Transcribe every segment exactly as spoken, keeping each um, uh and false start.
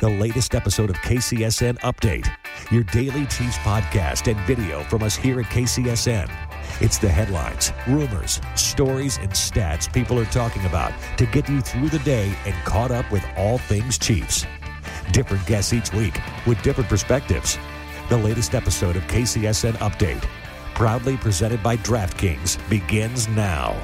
the latest episode of K C S N Update, your daily Chiefs podcast and video from us here at K C S N. It's the headlines, rumors, stories, and stats people are talking about to get you through the day and caught up with all things Chiefs. Different guests each week with different perspectives. The latest episode of K C S N Update, proudly presented by DraftKings, begins now.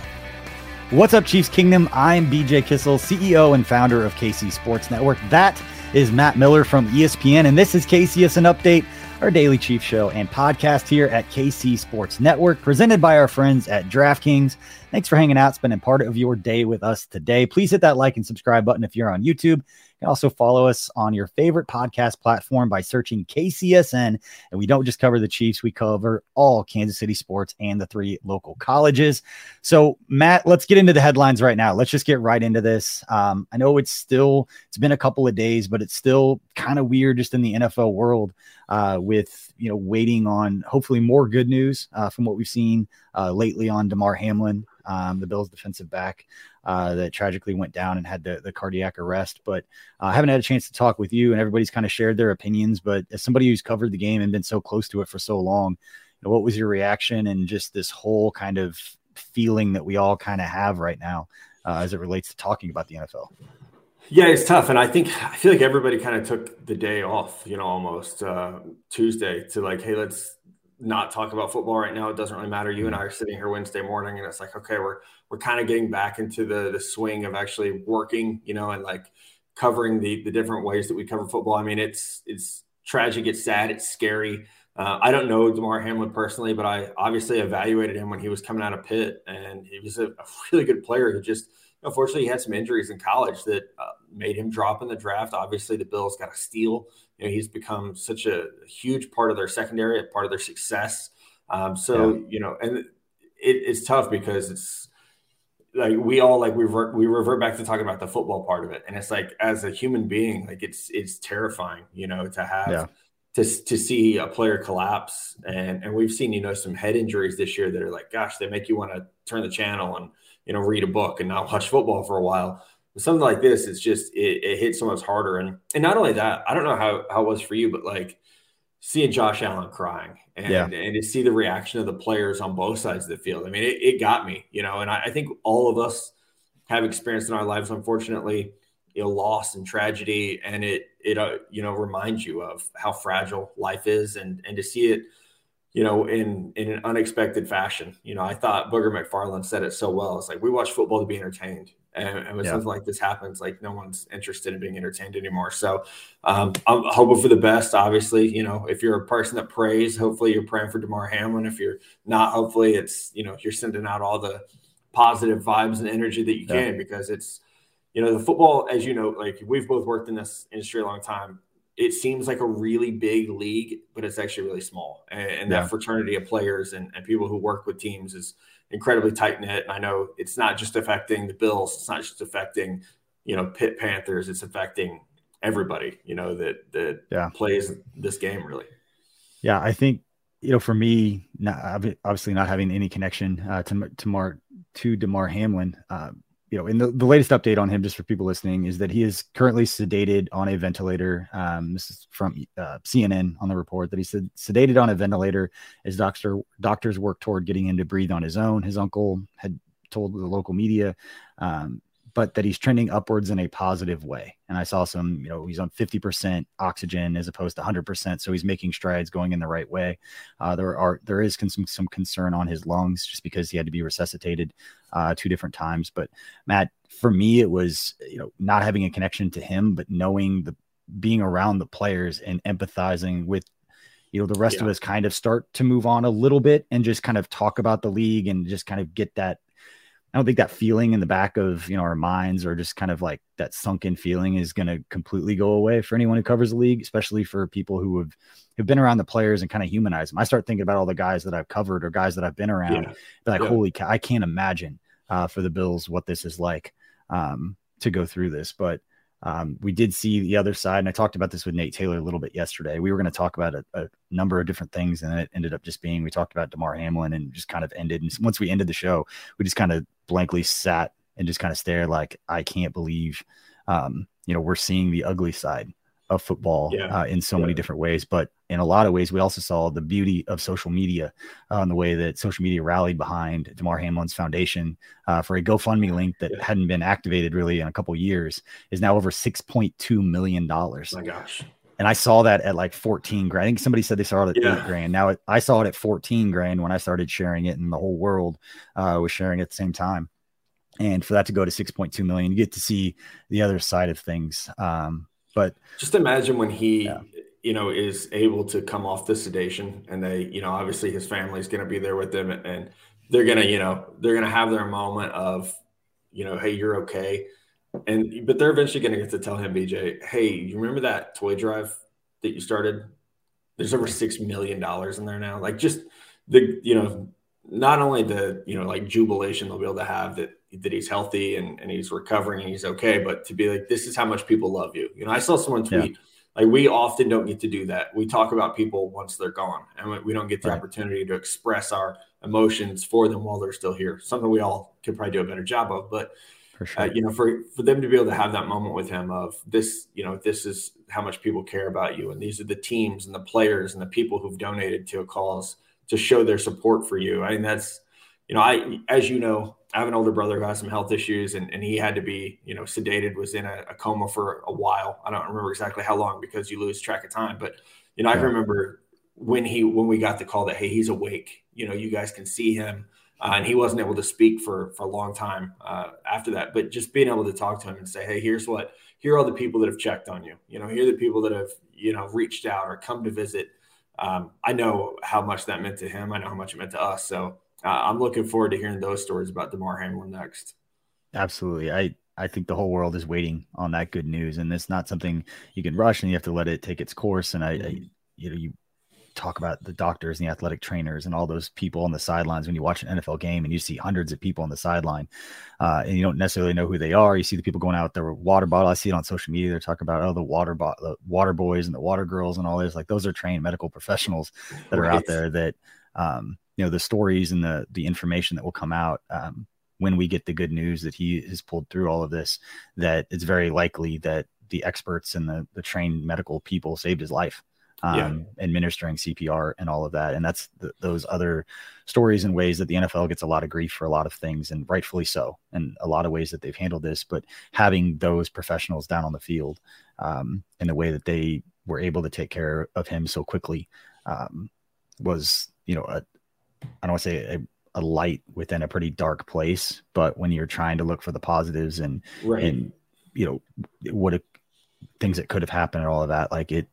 What's up, Chiefs Kingdom? I'm B J Kissel, C E O and founder of K C Sports Network. That is Matt Miller from E S P N, and this is K C S N Update, our daily Chiefs show and podcast here at K C Sports Network, presented by our friends at DraftKings. Thanks for hanging out, spending part of your day with us today. Please hit that like and subscribe button if you're on YouTube. You can also follow us on your favorite podcast platform by searching K C S N. And we don't just cover the Chiefs. We cover all Kansas City sports and the three local colleges. So, Matt, let's get into the headlines right now. Let's just get right into this. Um, I know it's still, it's been a couple of days, but it's still kind of weird just in the N F L world uh, with, you know, waiting on hopefully more good news uh, from what we've seen uh, lately on Damar Hamlin, um, the Bills defensive back. Uh, that tragically went down and had the, the cardiac arrest. But I uh, haven't had a chance to talk with you, and everybody's kind of shared their opinions. But as somebody who's covered the game and been so close to it for so long, you know, what was your reaction and just this whole kind of feeling that we all kind of have right now uh, as it relates to talking about the N F L? Yeah, it's tough. And I think I feel like everybody kind of took the day off, you know, almost uh, Tuesday to like, hey, let's not talk about football right now. It doesn't really matter. You and I are sitting here Wednesday morning and it's like, okay, we're, we're kind of getting back into the the swing of actually working, you know, and like covering the the different ways that we cover football. I mean, it's, it's tragic. It's sad. It's scary. Uh, I don't know Damar Hamlin personally, but I obviously evaluated him when he was coming out of Pitt, and he was a, a really good player who just, unfortunately, he had some injuries in college that uh, made him drop in the draft. Obviously, the Bills got a steal. You know, he's become such a huge part of their secondary, a part of their success. Um, so, yeah. you know, and it, it's tough because it's like we all like we revert, we revert back to talking about the football part of it. And it's like as a human being, like it's it's terrifying, you know, to have yeah. to to see a player collapse. And, and we've seen, you know, some head injuries this year that are like, gosh, they make you want to turn the channel and, you know, read a book and not watch football for a while. But something like this, it's just, it, it hits so much harder. And and not only that, I don't know how, how it was for you, but like seeing Josh Allen crying and, yeah. and to see the reaction of the players on both sides of the field. I mean, it, it got me, you know, and I, I think all of us have experienced in our lives, unfortunately, you know, loss and tragedy. And it, it uh, you know, reminds you of how fragile life is, and and to see it, you know, in, in an unexpected fashion. You know, I thought Booger McFarland said it so well. It's like, we watch football to be entertained. And, and when yeah. something like this happens, like no one's interested in being entertained anymore. So um, I'm hoping for the best, obviously. You know, if you're a person that prays, hopefully you're praying for Damar Hamlin. If you're not, hopefully it's, you know, you're sending out all the positive vibes and energy that you yeah. can, because it's, you know, the football, as you know, like we've both worked in this industry a long time. It seems like a really big league, but it's actually really small. And, and yeah. that fraternity of players and, and people who work with teams is incredibly tight knit. And I know it's not just affecting the Bills. It's not just affecting, you know, Pitt Panthers. It's affecting everybody, you know, that, that yeah. plays this game really. Yeah. I think, you know, for me, not, obviously not having any connection uh, to, to, Mar, to Damar Hamlin, uh, you know, in the, the latest update on him, just for people listening, is that he is currently sedated on a ventilator. Um, this is from uh, C N N on the report that he said sedated on a ventilator as doctor, doctors work toward getting him to breathe on his own. His uncle had told the local media, um, but that he's trending upwards in a positive way. And I saw some, you know, he's on fifty percent oxygen as opposed to one hundred percent. So he's making strides going in the right way. Uh, there are there is con- some, some concern on his lungs just because he had to be resuscitated uh, two different times. But Matt, for me, it was, you know, not having a connection to him, but knowing the being around the players and empathizing with, you know, the rest yeah. of us kind of start to move on a little bit and just kind of talk about the league and just kind of get that. I don't think that feeling in the back of, you know, our minds, or just kind of like that sunken feeling, is going to completely go away for anyone who covers the league, especially for people who have, have been around the players and kind of humanize them. I start thinking about all the guys that I've covered or guys that I've been around. Yeah. Like, yeah. holy cow, I can't imagine uh, for the Bills what this is like um, to go through this. But um, we did see the other side. And I talked about this with Nate Taylor a little bit yesterday. We were going to talk about a, a number of different things. And it ended up just being, we talked about Damar Hamlin and just kind of ended. And once we ended the show, we just kind of blankly sat and just kind of stared like, I can't believe, um, you know, we're seeing the ugly side of football yeah. uh, in so yeah. many different ways. But in a lot of ways, we also saw the beauty of social media uh, and the way that social media rallied behind Damar Hamlin's foundation uh, for a GoFundMe link that yeah. hadn't been activated really in a couple of years, is now over six point two million dollars. Oh my gosh. And I saw that at like fourteen grand. I think somebody said they saw it at yeah. eight grand. Now it, I saw it at fourteen grand when I started sharing it, and the whole world uh, was sharing it at the same time. And for that to go to six point two million, you get to see the other side of things. Um, but just imagine when he, yeah. you know, is able to come off the sedation, and they, you know, obviously his family's going to be there with him, and they're going to, you know, they're going to have their moment of, you know, hey, you're okay. And but they're eventually going to get to tell him, B J, hey, you remember that toy drive that you started? There's over six million dollars in there now. Like, just the, you know, not only the, you know, like jubilation they'll be able to have that that he's healthy and, and he's recovering and he's okay, but to be like, this is how much people love you. You know, I saw someone tweet yeah. like, we often don't get to do that. We talk about people once they're gone, and we don't get the right. opportunity to express our emotions for them while they're still here. Something we all could probably do a better job of, but. For sure. uh, you know, for, for them to be able to have that moment with him of this, you know, this is how much people care about you. And these are the teams and the players and the people who've donated to a cause to show their support for you. I mean, that's, you know, I, as you know, I have an older brother who has some health issues, and, and he had to be, you know, sedated, was in a, a coma for a while. I don't remember exactly how long because you lose track of time, but, you know, yeah. I remember when he, when we got the call that, hey, he's awake, you know, you guys can see him. Uh, and he wasn't able to speak for, for a long time uh, after that. But just being able to talk to him and say, hey, here's what, here are all the people that have checked on you. You know, here are the people that have, you know, reached out or come to visit. Um, I know how much that meant to him. I know how much it meant to us. So uh, I'm looking forward to hearing those stories about Damar Hamlin next. Absolutely. I, I think the whole world is waiting on that good news. And it's not something you can rush, and you have to let it take its course. And I, I you know, you, talk about the doctors and the athletic trainers and all those people on the sidelines. When you watch an N F L game and you see hundreds of people on the sideline uh, and you don't necessarily know who they are. You see the people going out with their water bottle. I see it on social media. They're talking about, oh, the water, bo- the water boys and the water girls and all this. Like, those are trained medical professionals that are right. out there that, um, you know, the stories and the, the information that will come out um, when we get the good news that he has pulled through all of this, that it's very likely that the experts and the, the trained medical people saved his life. Um, yeah. administering C P R and all of that. And that's th- those other stories and ways that the N F L gets a lot of grief for a lot of things, and rightfully so, and a lot of ways that they've handled this. But having those professionals down on the field um, and the way that they were able to take care of him so quickly um, was, you know, a, I don't want to say a, a light within a pretty dark place, but when you're trying to look for the positives and, right. and you know, what if, things that could have happened and all of that, like it,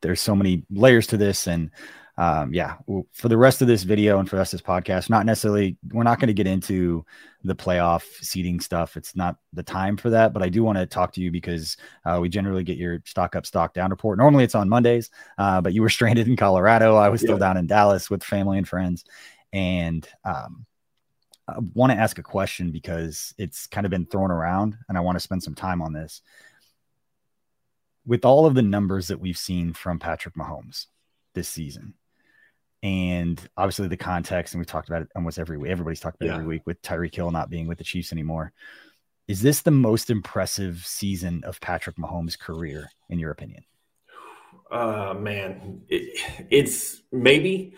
there's so many layers to this. And um, yeah, for the rest of this video and for us, this podcast, not necessarily, we're not going to get into the playoff seeding stuff. It's not the time for that, but I do want to talk to you because uh, we generally get your stock up, stock down report. Normally it's on Mondays, uh, but you were stranded in Colorado. I was still yeah. down in Dallas with family and friends. And um, I want to ask a question because it's kind of been thrown around, and I want to spend some time on this. With all of the numbers that we've seen from Patrick Mahomes this season And obviously the context, and we talked about it almost every week. Everybody's talked about yeah. it every week with Tyreek Hill not being with the Chiefs anymore. Is this the most impressive season of Patrick Mahomes' career, in your opinion? Uh, man, it, it's maybe.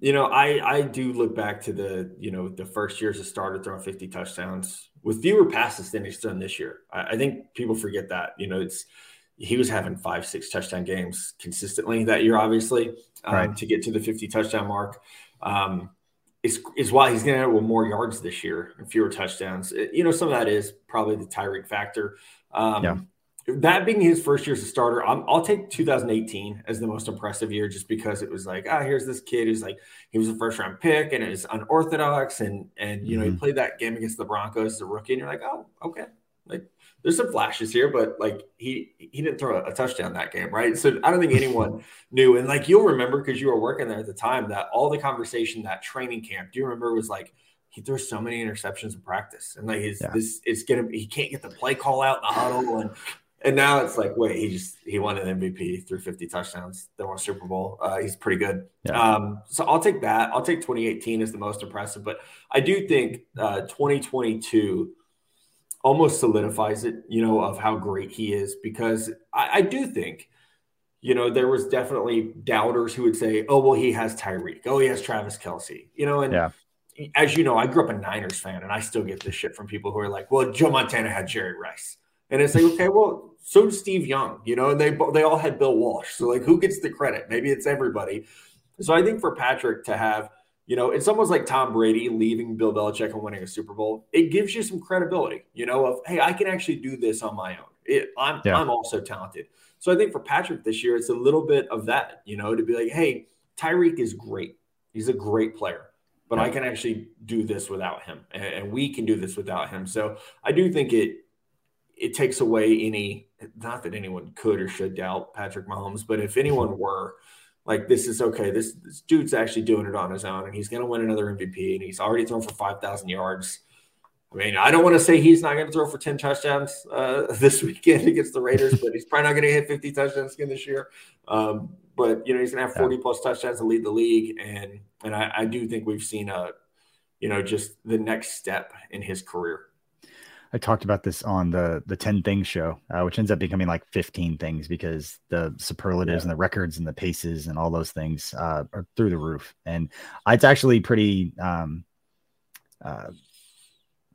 You know, I, I do look back to the, you know, the first year as a starter throwing fifty touchdowns with fewer passes than he's done this year. I, I think people forget that. You know, it's he was having five, six touchdown games consistently that year, obviously, um, right. to get to the fifty touchdown mark. Um, is is why he's going to have with more yards this year and fewer touchdowns. It, you know, some of that is probably the Tyreek factor. Um, yeah. That being his first year as a starter, I'm, I'll take two thousand eighteen as the most impressive year just because it was like, ah, oh, here's this kid who's like, he was a first-round pick and it was unorthodox. And, and you know, mm-hmm. he played that game against the Broncos as a rookie, and you're like, oh, okay. Like, there's some flashes here, but, like, he he didn't throw a touchdown that game, right? So I don't think anyone knew. And, like, you'll remember because you were working there at the time that all the conversation, that training camp, do you remember was like, he throws so many interceptions in practice. And, like, his, yeah. this it's going to be – he can't get the play call out in the huddle and – And now it's like, wait, he just he won an M V P, threw fifty touchdowns, they won a Super Bowl. Uh, he's pretty good. Yeah. Um, so I'll take that. I'll take twenty eighteen as the most impressive. But I do think uh, twenty twenty-two almost solidifies it, you know, of how great he is. Because I, I do think, you know, there was definitely doubters who would say, oh, well, he has Tyreek. Oh, he has Travis Kelce. You know, and yeah. as you know, I grew up a Niners fan, and I still get this shit from people who are like, well, Joe Montana had Jerry Rice. And it's like, okay, well, so did Steve Young, you know, and they they all had Bill Walsh. So, like, who gets the credit? Maybe it's everybody. So I think for Patrick to have, you know, it's almost like Tom Brady leaving Bill Belichick and winning a Super Bowl. It gives you some credibility, you know, of, hey, I can actually do this on my own. It, I'm yeah. I'm also talented. So I think for Patrick this year, it's a little bit of that, you know, to be like, hey, Tyreek is great. He's a great player. But yeah. I can actually do this without him. And, and we can do this without him. So I do think it – it takes away any, not that anyone could or should doubt Patrick Mahomes, but if anyone were like, this is okay. This, this dude's actually doing it on his own, and he's going to win another M V P, and he's already thrown for five thousand yards. I mean, I don't want to say he's not going to throw for ten touchdowns uh, this weekend against the Raiders, but he's probably not going to hit fifty touchdowns again this year. Um, but you know, he's going to have forty plus touchdowns to lead the league. And, and I, I do think we've seen a, you know, just the next step in his career. I talked about this on the the ten things show, uh, which ends up becoming like fifteen things because the superlatives yeah. and the records and the paces and all those things uh, are through the roof. And it's actually pretty um, uh,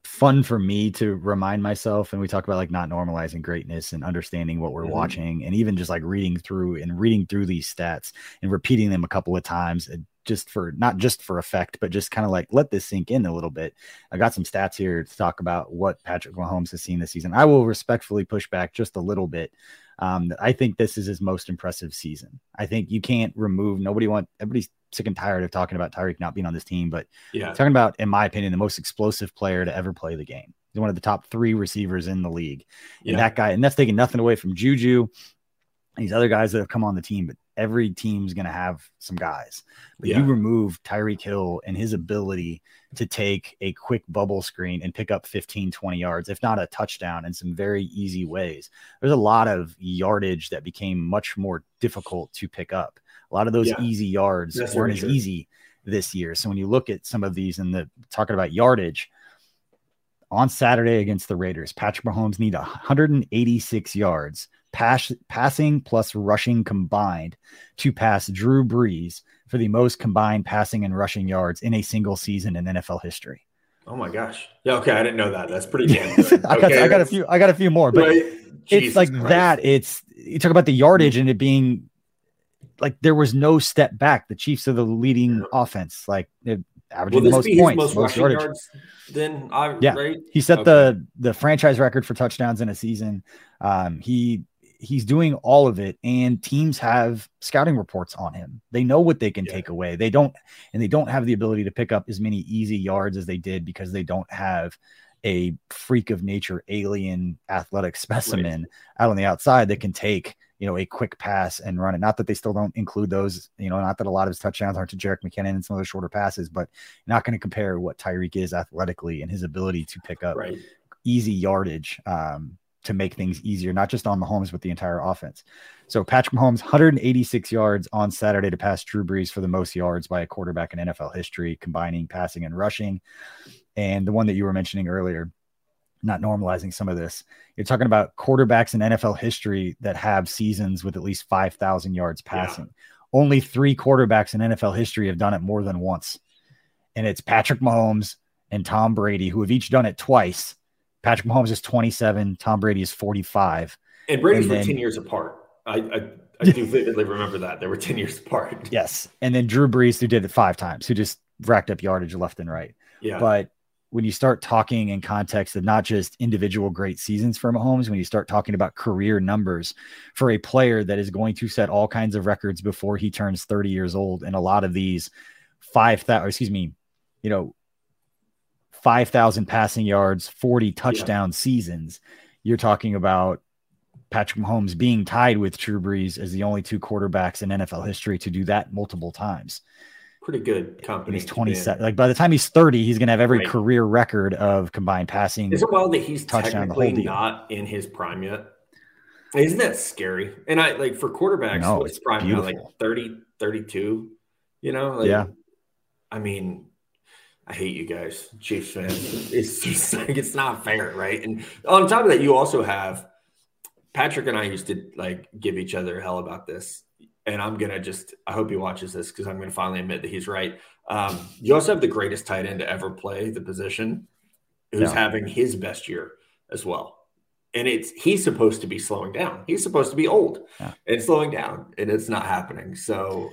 fun for me to remind myself. And we talk about like not normalizing greatness and understanding what we're mm-hmm. watching, and even just like reading through and reading through these stats and repeating them a couple of times. It, just for not just for effect, but just kind of like let this sink in a little bit. I got some stats here to talk about what Patrick Mahomes has seen this season. I will respectfully push back just a little bit. Um, I think this is his most impressive season. I think you can't remove nobody want everybody's sick and tired of talking about Tyreek not being on this team, but yeah. talking about, in my opinion, the most explosive player to ever play the game. He's one of the top three receivers in the league. Yeah. And that guy, and that's taking nothing away from Juju and these other guys that have come on the team, but every team's going to have some guys, but yeah. you remove Tyreek Hill and his ability to take a quick bubble screen and pick up fifteen, twenty yards, if not a touchdown, in some very easy ways. There's a lot of yardage that became much more difficult to pick up. A lot of those yeah. easy yards That's weren't as easy this year. So when you look at some of these and the talking about yardage on Saturday against the Raiders, Patrick Mahomes need one hundred eighty-six yards Pass, passing plus rushing combined to pass Drew Brees for the most combined passing and rushing yards in a single season in N F L history. Oh my gosh! Yeah, okay, I didn't know that. That's pretty damn good. I, okay, got, I got a few. I got a few more, but right? it's Jesus like Christ. that. It's you talk about the yardage and it being like there was no step back. The Chiefs are the leading yeah. offense, like averaging the most points, most most rushing yards. Then I yeah, right? he set okay. the the franchise record for touchdowns in a season. Um, he. He's doing all of it, and teams have scouting reports on him. They know what they can yeah. take away. They don't, and they don't have the ability to pick up as many easy yards as they did because they don't have a freak of nature, alien athletic specimen right. out on the outside that can take, you know, a quick pass and run it. Not that they still don't include those, you know, not that a lot of his touchdowns aren't to Jerick McKinnon and some of the shorter passes, but not going to compare what Tyreek is athletically and his ability to pick up right. easy yardage. Um, to make things easier, not just on Mahomes, but the entire offense. So Patrick Mahomes, one hundred eighty-six yards on Saturday to pass Drew Brees for the most yards by a quarterback in N F L history, combining passing and rushing. And the one that you were mentioning earlier, not normalizing some of this, you're talking about quarterbacks in N F L history that have seasons with at least five thousand yards passing. Yeah. Only three quarterbacks in N F L history have done it more than once. And it's Patrick Mahomes and Tom Brady, who have each done it twice. Patrick Mahomes is twenty-seven. Tom Brady is forty-five. And Brady's were ten years apart. I, I, I do vividly remember that. They were ten years apart. Yes. And then Drew Brees, who did it five times, who just racked up yardage left and right. Yeah. But when you start talking in context of not just individual great seasons for Mahomes, when you start talking about career numbers for a player that is going to set all kinds of records before he turns thirty years old, and a lot of these five thousand, excuse me, you know, five thousand passing yards, forty touchdown yeah. seasons, you're talking about Patrick Mahomes being tied with Drew Brees as the only two quarterbacks in N F L history to do that multiple times. Pretty good company. And he's twenty-seven. Like, by the time he's thirty, he's going to have every right. career record of combined passing. Is it wild that he's technically not in his prime yet? Isn't that scary? And I like for quarterbacks, no, what's it's prime now, like thirty, thirty-two, you know? Like, yeah. I mean, I hate you guys, Chiefs fans. It's just like, it's not fair, right? And on top of that, you also have Patrick and I used to like give each other hell about this. And I'm going to just, I hope he watches this because I'm going to finally admit that he's right. Um, you also have the greatest tight end to ever play the position, who's yeah. having his best year as well. And it's, he's supposed to be slowing down. He's supposed to be old yeah. and slowing down, and it's not happening. So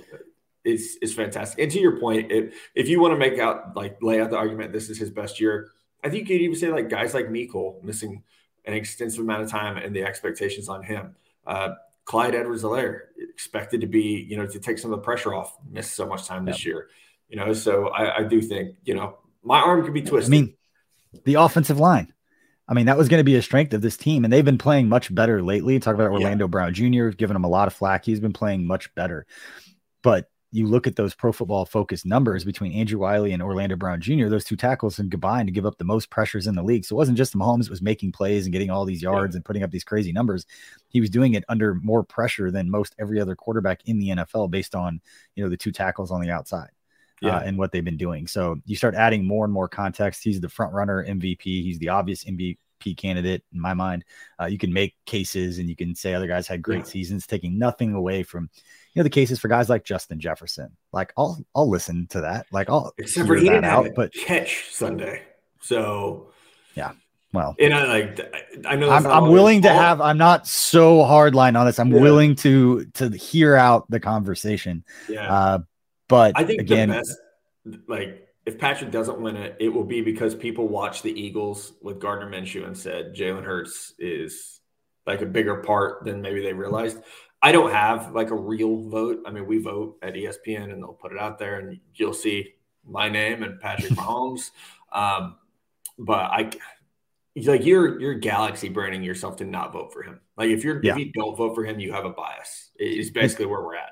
it's, it's fantastic. And to your point, if, if you want to make out, like lay out the argument, this is his best year, I think you'd even say like guys like Mecole missing an extensive amount of time and the expectations on him. Uh, Clyde Edwards-Helaire expected to be, you know, to take some of the pressure off, missed so much time this yeah. year, you know, so I, I do think, you know, my arm could be twisted. I mean, the offensive line, I mean, that was going to be a strength of this team, and they've been playing much better lately. Talk about Orlando yeah. Brown Junior, giving him a lot of flack. He's been playing much better, but you look at those Pro Football Focus numbers between Andrew Wiley and Orlando Brown Junior, those two tackles and combined to give up the most pressures in the league. So it wasn't just Mahomes, it was making plays and getting all these yards yeah. and putting up these crazy numbers. He was doing it under more pressure than most every other quarterback in the N F L based on, you know, the two tackles on the outside yeah. uh, and what they've been doing. So you start adding more and more context. He's the front runner M V P. He's the obvious M V P candidate in my mind. Uh, you can make cases and you can say other guys had great yeah. seasons, taking nothing away from, you know, the cases for guys like Justin Jefferson. Like I'll, I'll listen to that. Like I'll, except for he didn't out, have a but catch Sunday. So yeah, well, and I like, I know I'm, I'm willing to fault. have, I'm not so hard line on this. I'm yeah. willing to, to hear out the conversation. Yeah. Uh, but I think again, the best, like, if Patrick doesn't win it, it will be because people watched the Eagles with Gardner Minshew and said Jalen Hurts is like a bigger part than maybe they realized. I don't have like a real vote. I mean, we vote at E S P N and they'll put it out there and you'll see my name and Patrick Mahomes. Um, but I like you're you're galaxy branding yourself to not vote for him. Like if you're yeah. if you don't vote for him, you have a bias. It's basically where we're at.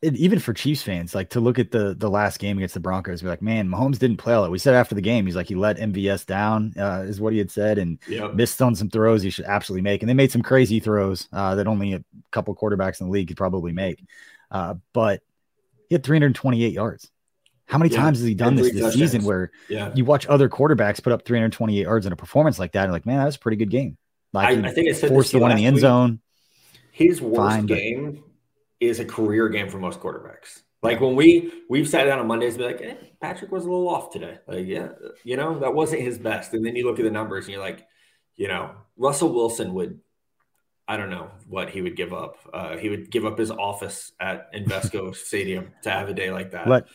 It, even for Chiefs fans, like to look at the the last game against the Broncos, be like, man, Mahomes didn't play all that. We said after the game, he's like, he let M V S down, uh, is what he had said, and yep. missed on some throws he should absolutely make. And they made some crazy throws uh, that only a couple quarterbacks in the league could probably make. Uh, but he had three hundred twenty-eight yards. How many yeah. times has he done this this season times. where yeah. you watch other quarterbacks put up three hundred twenty-eight yards in a performance like that? And like, man, that was a pretty good game. Like, I, I think it forced the one in the end week. zone. His worst Fine, game. But, is a career game for most quarterbacks. Like when we, we've sat down on Mondays and be like, eh, Patrick was a little off today. Like, yeah, you know, that wasn't his best. And then you look at the numbers and you're like, you know, Russell Wilson would, I don't know what he would give up. Uh, he would give up his office at Invesco Stadium to have a day like that. Let,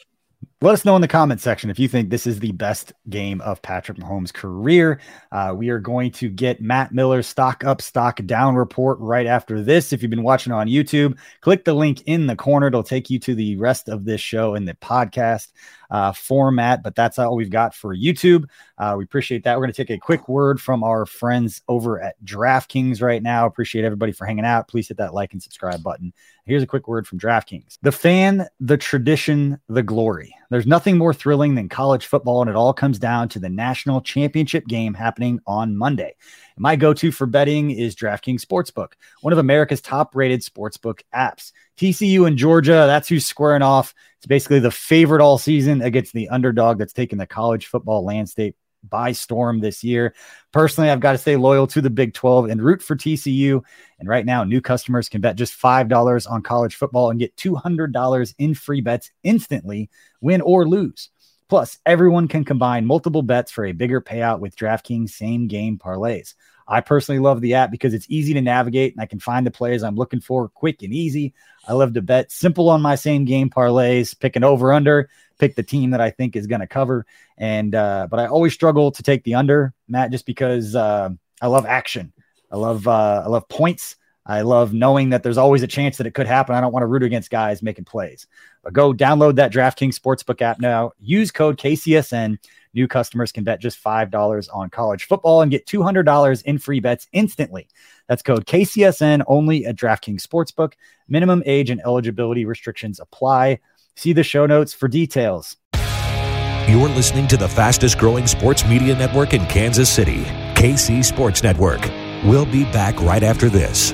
let us know in the comment section if you think this is the best game of Patrick Mahomes' career. Uh, we are going to get Matt Miller's stock up, stock down report right after this. If you've been watching on YouTube, click the link in the corner. It'll take you to the rest of this show in the podcast uh, format, but that's all we've got for YouTube. Uh, we appreciate that. We're going to take a quick word from our friends over at DraftKings right now. Appreciate everybody for hanging out. Please hit that like and subscribe button. Here's a quick word from DraftKings. The fan, the tradition, the glory. story. There's nothing more thrilling than college football, and it all comes down to the national championship game happening on Monday. My go-to for betting is DraftKings Sportsbook, one of America's top-rated sportsbook apps. T C U and Georgia, that's who's squaring off. It's basically the favorite all season against the underdog that's taken the college football landscape by storm this year. Personally, I've got to stay loyal to the Big twelve and root for T C U. And right now, new customers can bet just five dollars on college football and get two hundred dollars in free bets instantly, win or lose. Plus, everyone can combine multiple bets for a bigger payout with DraftKings same game parlays. I personally love the app because it's easy to navigate and I can find the plays I'm looking for quick and easy. I love to bet simple on my same game parlays, pick an over under, pick the team that I think is going to cover. And, uh, but I always struggle to take the under, Matt, just because, uh, I love action. I love, uh, I love points. I love knowing that there's always a chance that it could happen. I don't want to root against guys making plays. But go download that DraftKings Sportsbook app now. Use code K C S N. New customers can bet just five dollars on college football and get two hundred dollars in free bets instantly. That's code K C S N only at DraftKings Sportsbook. Minimum age and eligibility restrictions apply. See the show notes for details. You're listening to the fastest growing sports media network in Kansas City, K C Sports Network. We'll be back right after this.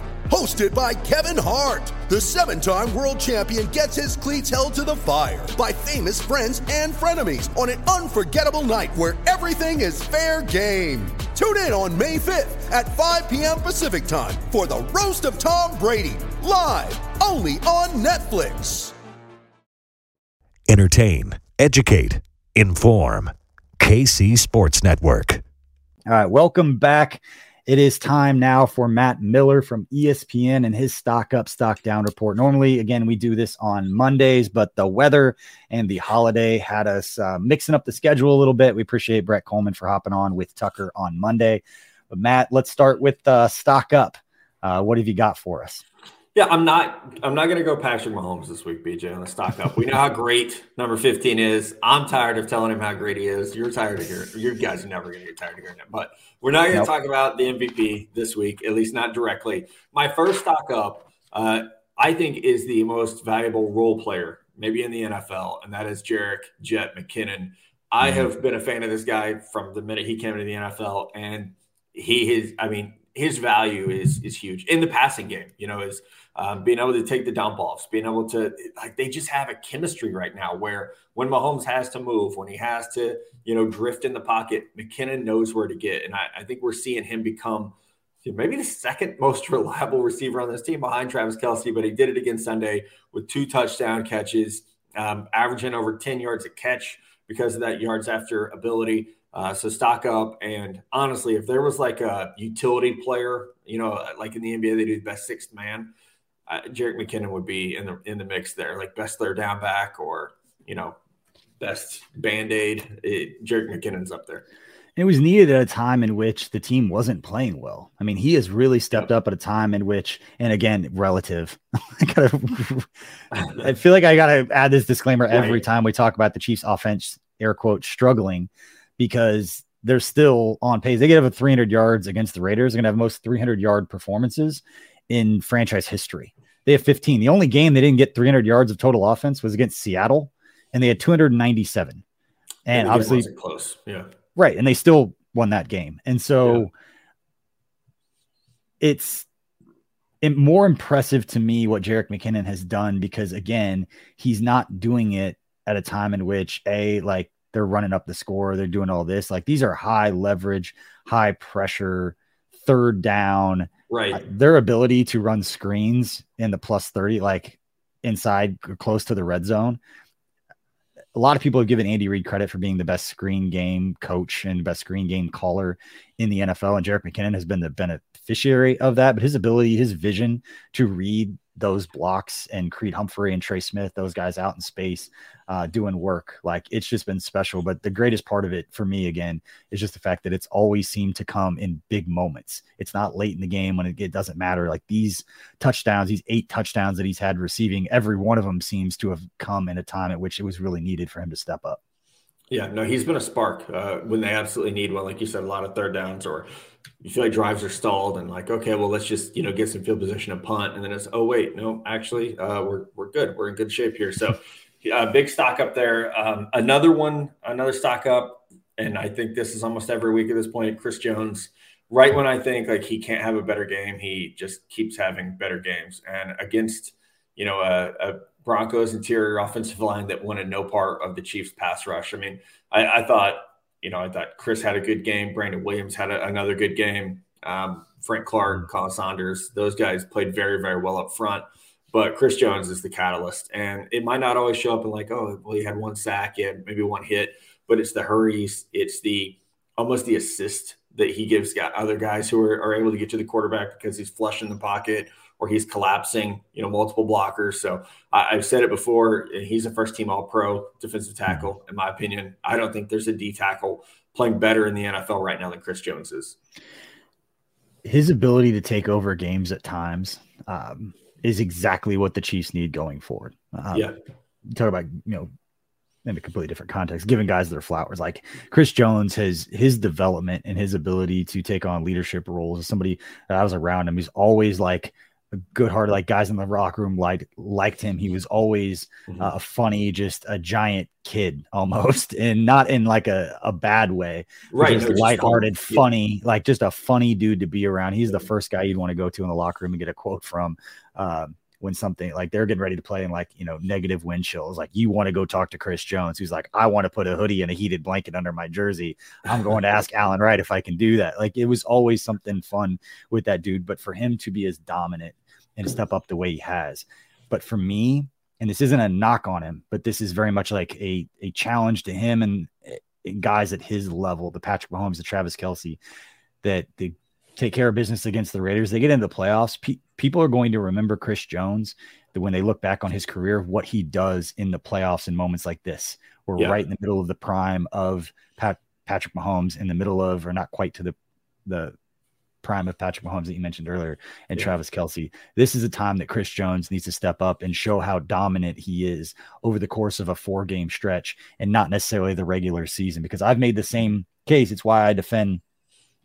Hosted by Kevin Hart, the seven-time world champion gets his cleats held to the fire by famous friends and frenemies on an unforgettable night where everything is fair game. Tune in on May fifth at five p.m. Pacific time for The Roast of Tom Brady, live only on Netflix. Entertain, educate, inform. K C Sports Network. All right, welcome back. It is time now for Matt Miller from E S P N and his stock up, stock down report. Normally, again, we do this on Mondays, but the weather and the holiday had us uh, mixing up the schedule a little bit. We appreciate Brett Coleman for hopping on with Tucker on Monday. But Matt, let's start with uh, stock up. Uh, what have you got for us? Yeah, I'm not I'm not going to go Patrick Mahomes this week, B J, on the stock up. We know how great number fifteen is. I'm tired of telling him how great he is. You're tired of hearing it. You guys are never going to get tired of hearing it. But we're not going to nope. talk about the M V P this week, at least not directly. My first stock up, uh, I think, is the most valuable role player, maybe in the N F L, and that is Jerick Jet McKinnon. I mm-hmm. have been a fan of this guy from the minute he came into the N F L, and he is, I mean, his value is is huge in the passing game, you know, is um, being able to take the dump offs, being able to, like, they just have a chemistry right now where when Mahomes has to move, when he has to, you know, drift in the pocket, McKinnon knows where to get. And I, I think we're seeing him become maybe the second most reliable receiver on this team behind Travis Kelce, but he did it again Sunday with two touchdown catches, um, averaging over ten yards a catch because of that yards after ability. Uh, so stock up, and honestly, if there was like a utility player, you know, like in the N B A, they do the best sixth man, uh, Jerick McKinnon would be in the in the mix there, like best third down back or, you know, best Band-Aid. It, Jerick McKinnon's up there. It was needed at a time in which the team wasn't playing well. I mean, he has really stepped yep. up at a time in which, and again, relative. I gotta, I feel like I gotta add this disclaimer right. every time we talk about the Chiefs' offense, air quotes, struggling. Because they're still on pace. They get over three hundred yards against the Raiders. They're going to have most three hundred yard performances in franchise history. They have fifteen. The only game they didn't get three hundred yards of total offense was against Seattle, and they had two hundred ninety-seven. And yeah, obviously close. Yeah. Right. And they still won that game. And so yeah. it's it, more impressive to me what Jerick McKinnon has done, because again, he's not doing it at a time in which a, like they're running up the score. They're doing all this. Like these are high leverage, high pressure, third down. Right. Uh, their ability to run screens in the plus thirty, like inside close to the red zone. A lot of people have given Andy Reid credit for being the best screen game coach and best screen game caller in the N F L. And Jerick McKinnon has been the beneficiary of that, but his ability, his vision to read those blocks and Creed Humphrey and Trey Smith, those guys out in space uh, doing work. Like it's just been special. But the greatest part of it for me, again, is just the fact that it's always seemed to come in big moments. It's not late in the game when it, it doesn't matter. Like these touchdowns, these eight touchdowns that he's had receiving, every one of them seems to have come in a time at which it was really needed for him to step up. Yeah, no, he's been a spark uh, when they absolutely need one. Like you said, a lot of third downs, or you feel like drives are stalled and like, okay, well, let's just, you know, get some field position and punt. And then it's, oh, wait, no, actually, uh, we're we're good. We're in good shape here. So uh, big stock up there. Um, another one, another stock up. And I think this is almost every week at this point. Chris Jones, right when I think like he can't have a better game, he just keeps having better games. And against, you know, a, a Broncos interior offensive line that wanted no part of the Chiefs pass rush. I mean, I, I thought, you know, I thought Chris had a good game. Brandon Williams had a, another good game. Um, Frank Clark, Colin Saunders, those guys played very, very well up front. But Chris Jones is the catalyst. And it might not always show up in like, oh, well, he had one sack, he had maybe one hit. But it's the hurries. It's the almost the assist that he gives got other guys who are, are able to get to the quarterback because he's flush in the pocket or he's collapsing, you know, multiple blockers. So I, I've said it before, he's a first-team All-Pro defensive tackle, in my opinion. I don't think there's a D tackle playing better in the N F L right now than Chris Jones is. His ability to take over games at times um, is exactly what the Chiefs need going forward. Um, yeah. Talk about, you know, in a completely different context, giving guys their flowers. Like Chris Jones has his development and his ability to take on leadership roles as somebody that I was around him. He's always like a good heart, like guys in the locker room, like liked him. He was always uh, funny, just a giant kid almost, and not in like a, a bad way, right? Just lighthearted, just funny, funny, like just a funny dude to be around. He's the first guy you'd want to go to in the locker room and get a quote from, um, when something like they're getting ready to play and like, you know, negative wind chills, like you want to go talk to Chris Jones, who's like, I want to put a hoodie and a heated blanket under my jersey. I'm going to ask Alan Wright if I can do that. Like it was always something fun with that dude, but for him to be as dominant and step up the way he has. But for me, and this isn't a knock on him, but this is very much like a, a challenge to him and, and guys at his level, the Patrick Mahomes, the Travis Kelce, that the take care of business against the Raiders. They get into the playoffs. Pe- people are going to remember Chris Jones that when they look back on his career, what he does in the playoffs in moments like this. We're yeah. right in the middle of the prime of Pat- Patrick Mahomes, in the middle of, or not quite to the, the prime of Patrick Mahomes that you mentioned earlier, and yeah. Travis Kelce. This is a time that Chris Jones needs to step up and show how dominant he is over the course of a four game stretch and not necessarily the regular season, because I've made the same case. It's why I defend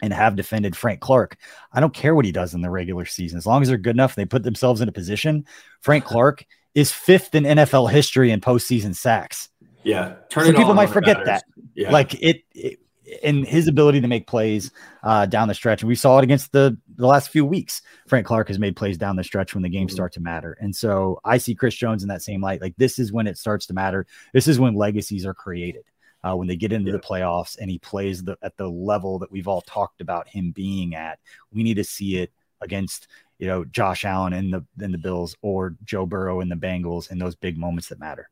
and have defended Frank Clark. I don't care what he does in the regular season. As long as they're good enough, they put themselves in a position. Frank Clark is fifth in N F L history in postseason sacks. Yeah. Turn so people might forget that. Yeah. Like it, it, and his ability to make plays uh, down the stretch. And we saw it against the, the last few weeks. Frank Clark has made plays down the stretch when the games mm-hmm. start to matter. And so I see Chris Jones in that same light. Like this is when it starts to matter. This is when legacies are created. Uh, when they get into yeah. the playoffs and he plays the, at the level that we've all talked about him being at, we need to see it against, you know, Josh Allen and the, and the Bills, or Joe Burrow and the Bengals, in those big moments that matter.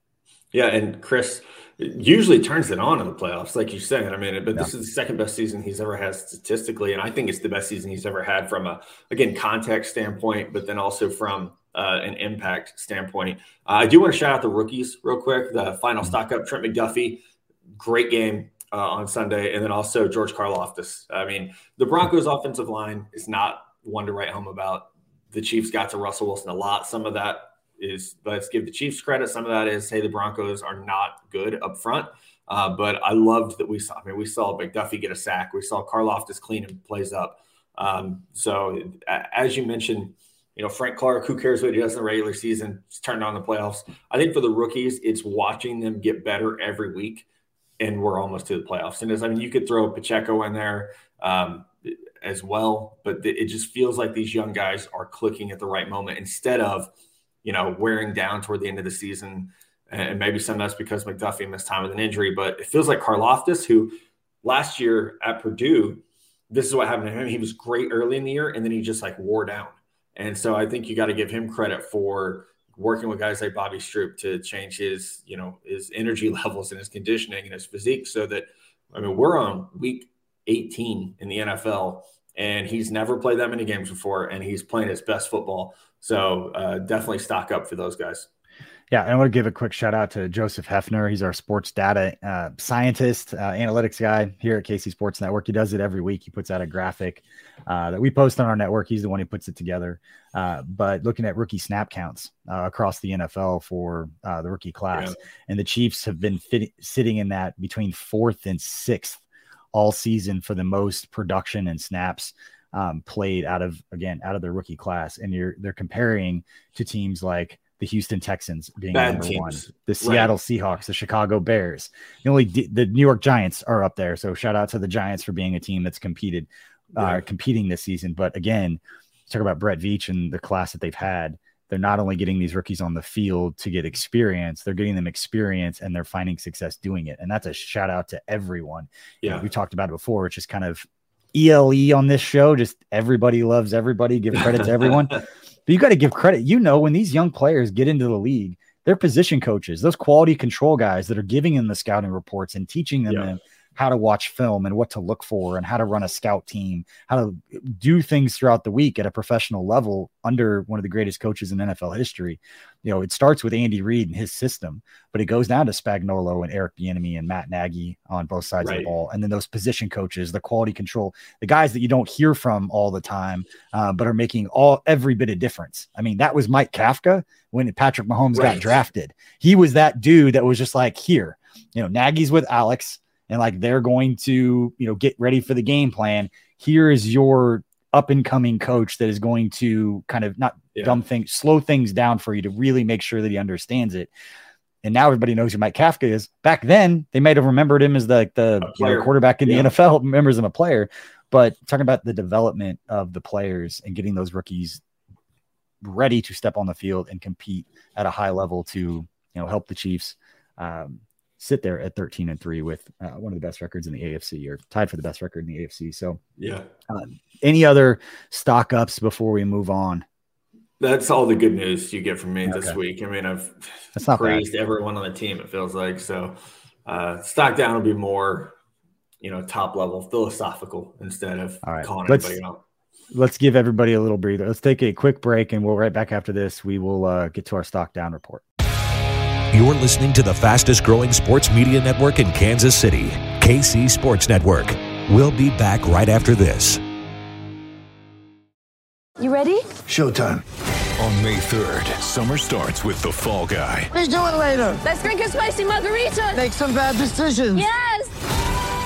Yeah. And Chris usually turns it on in the playoffs, like you said. I mean, but yeah. this is the second best season he's ever had statistically. And I think it's the best season he's ever had from a, again, context standpoint, but then also from Uh, an impact standpoint. Uh, I do want to shout out the rookies real quick. The final stock up, Trent McDuffie, great game uh, on Sunday. And then also George Karlaftis. I mean, the Broncos offensive line is not one to write home about. The Chiefs got to Russell Wilson a lot. Some of that is let's give the Chiefs credit. Some of that is, hey, the Broncos are not good up front. Uh, but I loved that we saw, I mean, we saw McDuffie get a sack. We saw Karlaftis clean and plays up. Um, so as you mentioned, you know, Frank Clark, who cares what he does in the regular season, he's turned on the playoffs. I think for the rookies, it's watching them get better every week, and we're almost to the playoffs. And as I mean, you could throw Pacheco in there um, as well, but it just feels like these young guys are clicking at the right moment instead of, you know, wearing down toward the end of the season. And maybe some of that's because McDuffie missed time with an injury, but it feels like Karlaftis, who last year at Purdue, this is what happened to him. He was great early in the year, and then he just like wore down. And so I think you got to give him credit for working with guys like Bobby Stroop to change his, you know, his energy levels and his conditioning and his physique so that, I mean, we're on week eighteen in the N F L, and he's never played that many games before, and he's playing his best football. So uh, definitely stock up for those guys. Yeah, and I want to give a quick shout out to Joseph Hefner. He's our sports data uh, scientist, uh, analytics guy here at K C Sports Network. He does it every week. He puts out a graphic uh, that we post on our network. He's the one who puts it together. Uh, but looking at rookie snap counts uh, across the N F L for uh, the rookie class, yeah. And the Chiefs have been fit- sitting in that between fourth and sixth all season for the most production and snaps um, played out of, again, out of their rookie class. And you're they're comparing to teams like the Houston Texans being Bad number teams. one, the Seattle right. Seahawks, the Chicago Bears, the only D- the New York Giants are up there. So shout out to the Giants for being a team that's competed, right. uh, competing this season. But again, talk about Brett Veach and the class that they've had. They're not only getting these rookies on the field to get experience, they're getting them experience and they're finding success doing it. And that's a shout out to everyone. Yeah. You know, we talked about it before. It's just kind of E L E on this show. Just everybody loves everybody. Give credit to everyone. But you got to give credit. You know, when these young players get into the league, their position coaches, those quality control guys that are giving them the scouting reports and teaching them yeah. how to watch film and what to look for and how to run a scout team, how to do things throughout the week at a professional level under one of the greatest coaches in N F L history. You know, it starts with Andy Reid and his system, but it goes down to Spagnuolo and Eric Bieniemy and Matt Nagy on both sides right. of the ball. And then those position coaches, the quality control, the guys that you don't hear from all the time, uh, but are making all every bit of difference. I mean, that was Mike Kafka when Patrick Mahomes right. got drafted. He was that dude that was just like, here, you know, Nagy's with Alex, and like, they're going to, you know, get ready for the game plan. Here is your up and coming coach that is going to kind of not yeah. dumb things, slow things down for you to really make sure that he understands it. And now everybody knows who Mike Kafka is. Back then, they might have remembered him as the, the you know, quarterback in yeah. the N F L, remembers him a player. But talking about the development of the players and getting those rookies ready to step on the field and compete at a high level to, you know, help the Chiefs Um, sit there at thirteen and three with uh, one of the best records in the A F C, or tied for the best record in the A F C. So yeah. Um, any other stock ups before we move on? That's all the good news you get from me okay. this week. I mean, I've That's not praised bad. everyone on the team. It feels like, so uh, stock down will be more, you know, top level philosophical instead of all right. calling Let's- anybody out. Let's give everybody a little breather. Let's take a quick break, and we'll right back after this. We will uh, get to our stock down report. You're listening to the fastest-growing sports media network in Kansas City, K C Sports Network. We'll be back right after this. You ready? Showtime. On May third, summer starts with The Fall Guy. What are you doing later? Let's drink a spicy margarita. Make some bad decisions. Yes!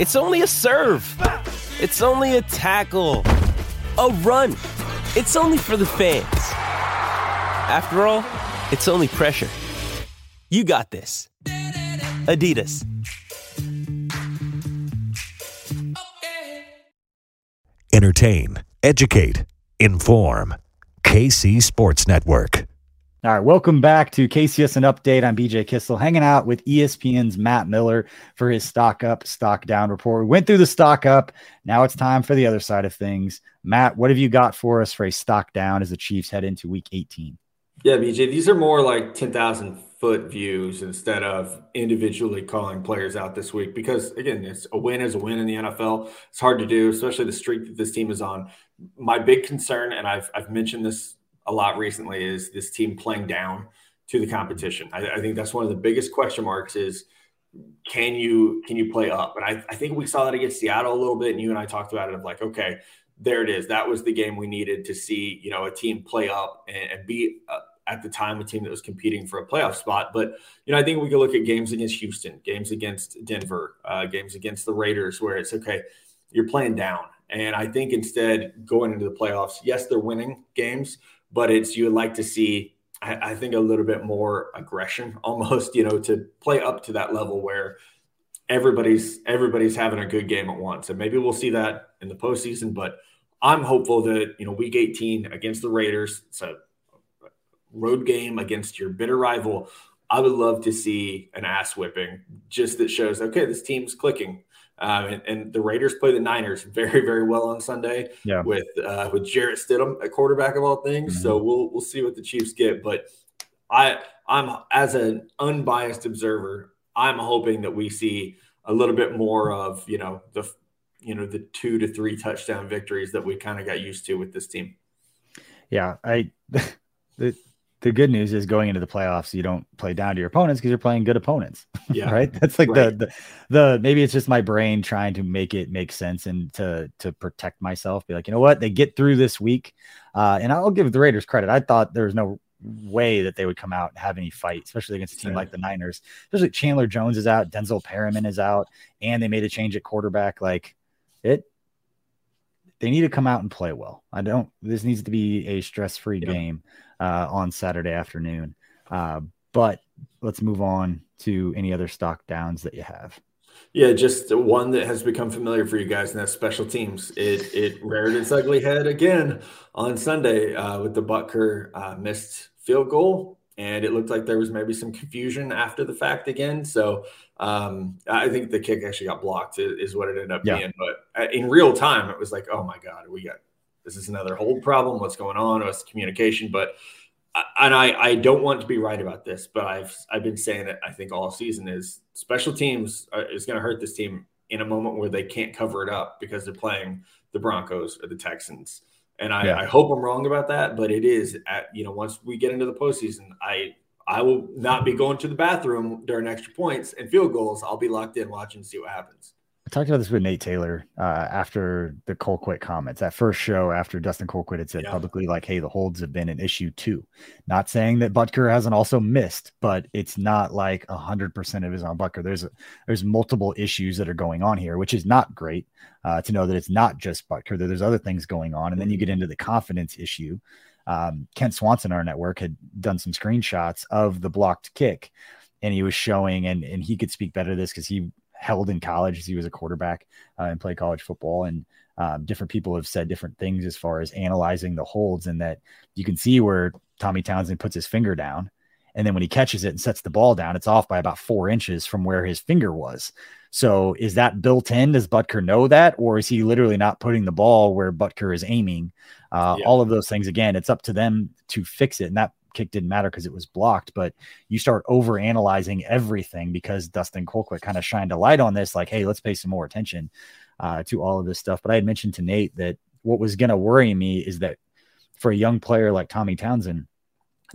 It's only a serve. It's only a tackle. A run. It's only for the fans. After all, it's only pressure. You got this. Adidas. Entertain, educate, inform. K C Sports Network. All right, welcome back to K C S N Update. I'm B J Kissel, hanging out with E S P N's Matt Miller for his stock up, stock down report. We went through the stock up. Now it's time for the other side of things. Matt, what have you got for us for a stock down as the Chiefs head into week eighteen? Yeah, B J, these are more like ten thousand foot views instead of individually calling players out this week because, again, it's a win is a win in the N F L. It's hard to do, especially the streak that this team is on. My big concern, and I've I've mentioned this a lot recently, is this team playing down to the competition. I, I think that's one of the biggest question marks is can you can you play up? And I, I think we saw that against Seattle a little bit, and you and I talked about it of like, okay, there it is. That was the game we needed to see, you know, a team play up and, and be uh, at the time a team that was competing for a playoff spot. But, you know, I think we could look at games against Houston, games against Denver, uh, games against the Raiders where it's, okay, you're playing down. And I think instead going into the playoffs, yes, they're winning games, but it's you would like to see, I, I think, a little bit more aggression almost, you know, to play up to that level where everybody's everybody's having a good game at once. And maybe we'll see that in the postseason, but I'm hopeful that, you know, week eighteen against the Raiders, it's a road game against your bitter rival. I would love to see an ass whipping just that shows, okay, this team's clicking. Um, and, and the Raiders play the Niners very, very well on Sunday yeah. with uh, with Jarrett Stidham, a quarterback of all things. Mm-hmm. So we'll we'll see what the Chiefs get. But I I'm as an unbiased observer, I'm hoping that we see a little bit more of you know the you know the two to three touchdown victories that we kind of got used to with this team. Yeah, I the the good news is going into the playoffs, you don't play down to your opponents because you're playing good opponents. Yeah. right. That's like right. the, the, the, maybe it's just my brain trying to make it make sense and to, to protect myself, be like, you know what, they get through this week. Uh, and I'll give the Raiders credit. I thought there was no way that they would come out and have any fight, especially against a team yeah. like the Niners, especially Chandler Jones is out, Denzel Perriman is out, and they made a change at quarterback. Like it, they need to come out and play well. I don't, this needs to be a stress-free yeah. game. Uh, on Saturday afternoon. Uh, but let's move on to any other stock downs that you have. Yeah, just one that has become familiar for you guys, and that's special teams. It it reared its ugly head again on Sunday uh, with the Butker uh, missed field goal, and it looked like there was maybe some confusion after the fact again. So um, I think the kick actually got blocked is what it ended up yeah. being. But in real time, it was like, oh, my God, we got – this is another hold problem. What's going on? It's communication. But and I, I don't want to be right about this, but I've I've been saying it, I think, all season is special teams are, is going to hurt this team in a moment where they can't cover it up because they're playing the Broncos or the Texans. And I, yeah. I hope I'm wrong about that, but it is at, you know, once we get into the postseason, I I will not be going to the bathroom during extra points and field goals. I'll be locked in watching to see what happens. I talked about this with Nate Taylor uh, after the Colquitt comments. That first show after Dustin Colquitt had said yeah. publicly, like, hey, the holds have been an issue too. Not saying that Butker hasn't also missed, but it's not like one hundred percent of his on Butker. There's a, there's multiple issues that are going on here, which is not great uh, to know that it's not just Butker, that there's other things going on. And then you get into the confidence issue. Um, Kent Swanson, our network, had done some screenshots of the blocked kick, and he was showing, and, and he could speak better to this because he – held in college as he was a quarterback uh, and played college football. And um, different people have said different things as far as analyzing the holds, and that you can see where Tommy Townsend puts his finger down. And then when he catches it and sets the ball down, it's off by about four inches from where his finger was. So is that built in? Does Butker know that? Or is he literally not putting the ball where Butker is aiming? Uh, yeah. All of those things, again, it's up to them to fix it. And that kick didn't matter because it was blocked, but you start over analyzing everything because Dustin Colquitt kind of shined a light on this, like, hey, let's pay some more attention uh, to all of this stuff. But I had mentioned to Nate that what was going to worry me is that for a young player like Tommy Townsend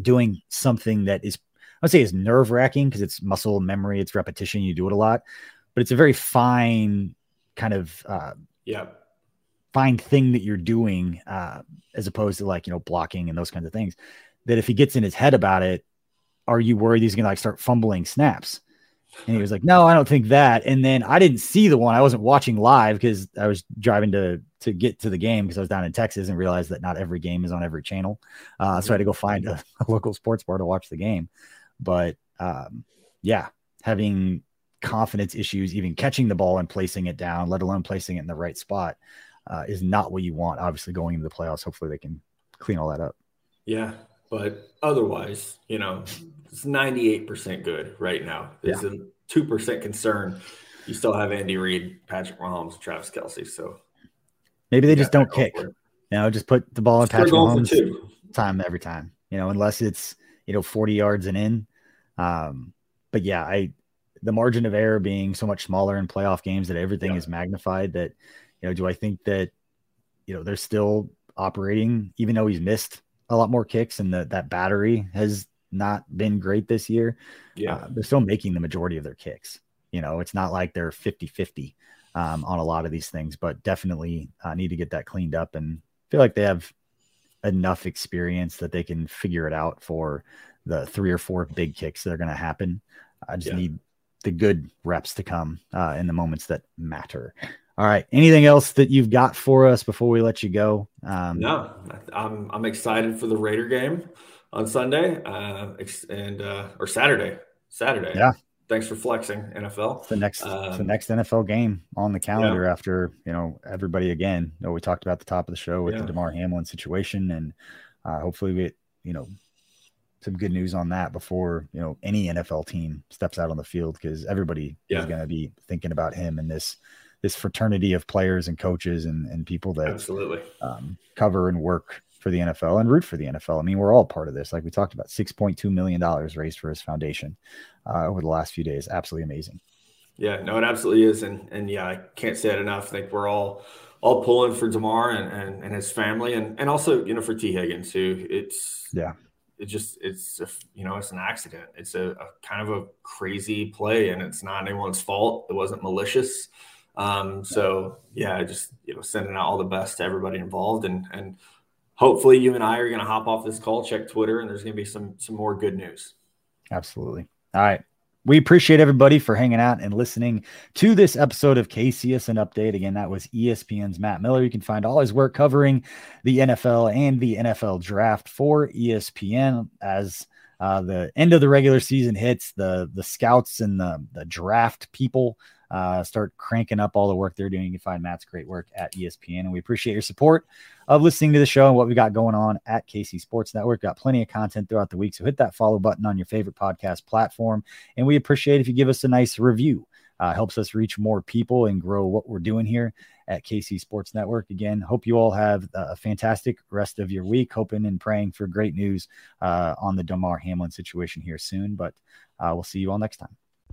doing something that is, I would say is nerve wracking because it's muscle memory, it's repetition. You do it a lot, but it's a very fine kind of, uh, yeah. fine thing that you're doing uh, as opposed to like, you know, blocking and those kinds of things. That if he gets in his head about it, are you worried he's going to like start fumbling snaps? And he was like, no, I don't think that. And then I didn't see the one. I wasn't watching live because I was driving to, to get to the game because I was down in Texas and realized that not every game is on every channel. Uh, so I had to go find a, a local sports bar to watch the game. But um, yeah, having confidence issues, even catching the ball and placing it down, let alone placing it in the right spot uh, is not what you want. Obviously going into the playoffs, hopefully they can clean all that up. Yeah. But otherwise, you know, it's ninety-eight percent good right now. There's yeah. a two percent concern. You still have Andy Reid, Patrick Mahomes, and Travis Kelce. So maybe they just don't kick. You know, just put the ball in Patrick Mahomes' time every time. you know, unless it's, you know, forty yards and in. Um, but yeah, I, the margin of error being so much smaller in playoff games that everything yeah. is magnified, that, you know, do I think that, you know, they're still operating, even though he's missed a lot more kicks and the, that battery has not been great this year. Yeah. Uh, they're still making the majority of their kicks. You know, it's not like they're fifty fifty um, on a lot of these things, but definitely uh, need to get that cleaned up, and feel like they have enough experience that they can figure it out for the three or four big kicks that are going to happen. I just yeah. need the good reps to come uh, in the moments that matter. All right. Anything else that you've got for us before we let you go? Um, no, I'm I'm excited for the Raider game on Sunday uh, and uh, or Saturday. Saturday. Yeah. Thanks for flexing, N F L. It's the next, um, it's the next N F L game on the calendar yeah. after, you know, everybody again. You know, we talked about the top of the show with yeah. the Damar Hamlin situation, and uh, hopefully we get, you know, some good news on that before, you know, any N F L team steps out on the field, because everybody yeah. is going to be thinking about him and this. this fraternity of players and coaches and, and people that absolutely um, cover and work for the N F L and root for the N F L. I mean, we're all part of this. Like we talked about, six point two million dollars raised for his foundation uh, over the last few days. Absolutely amazing. Yeah, no, it absolutely is. And, and yeah, I can't say it enough. I think we're all, all pulling for Damar and, and, and his family. And, and also, you know, for T Higgins, who it's, yeah, it just, it's, a, you know, it's an accident. It's a, a kind of a crazy play, and it's not anyone's fault. It wasn't malicious. Um, so yeah, just, you know, sending out all the best to everybody involved, and, and hopefully you and I are going to hop off this call, check Twitter, and there's going to be some, some more good news. Absolutely. All right. We appreciate everybody for hanging out and listening to this episode of K C S N Update. Again, that was E S P N's Matt Miller. You can find all his work covering the N F L and the N F L draft for E S P N as uh, the end of the regular season hits, the, the scouts and the, the draft people, Uh, start cranking up all the work they're doing. You can find Matt's great work at E S P N, and we appreciate your support of listening to the show and what we've got going on at K C Sports Network. Got plenty of content throughout the week, so hit that follow button on your favorite podcast platform, and we appreciate if you give us a nice review. Uh, helps us reach more people and grow what we're doing here at K C Sports Network. Again, hope you all have a fantastic rest of your week, hoping and praying for great news uh, on the Damar Hamlin situation here soon, but uh, we'll see you all next time.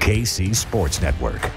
K C Sports Network.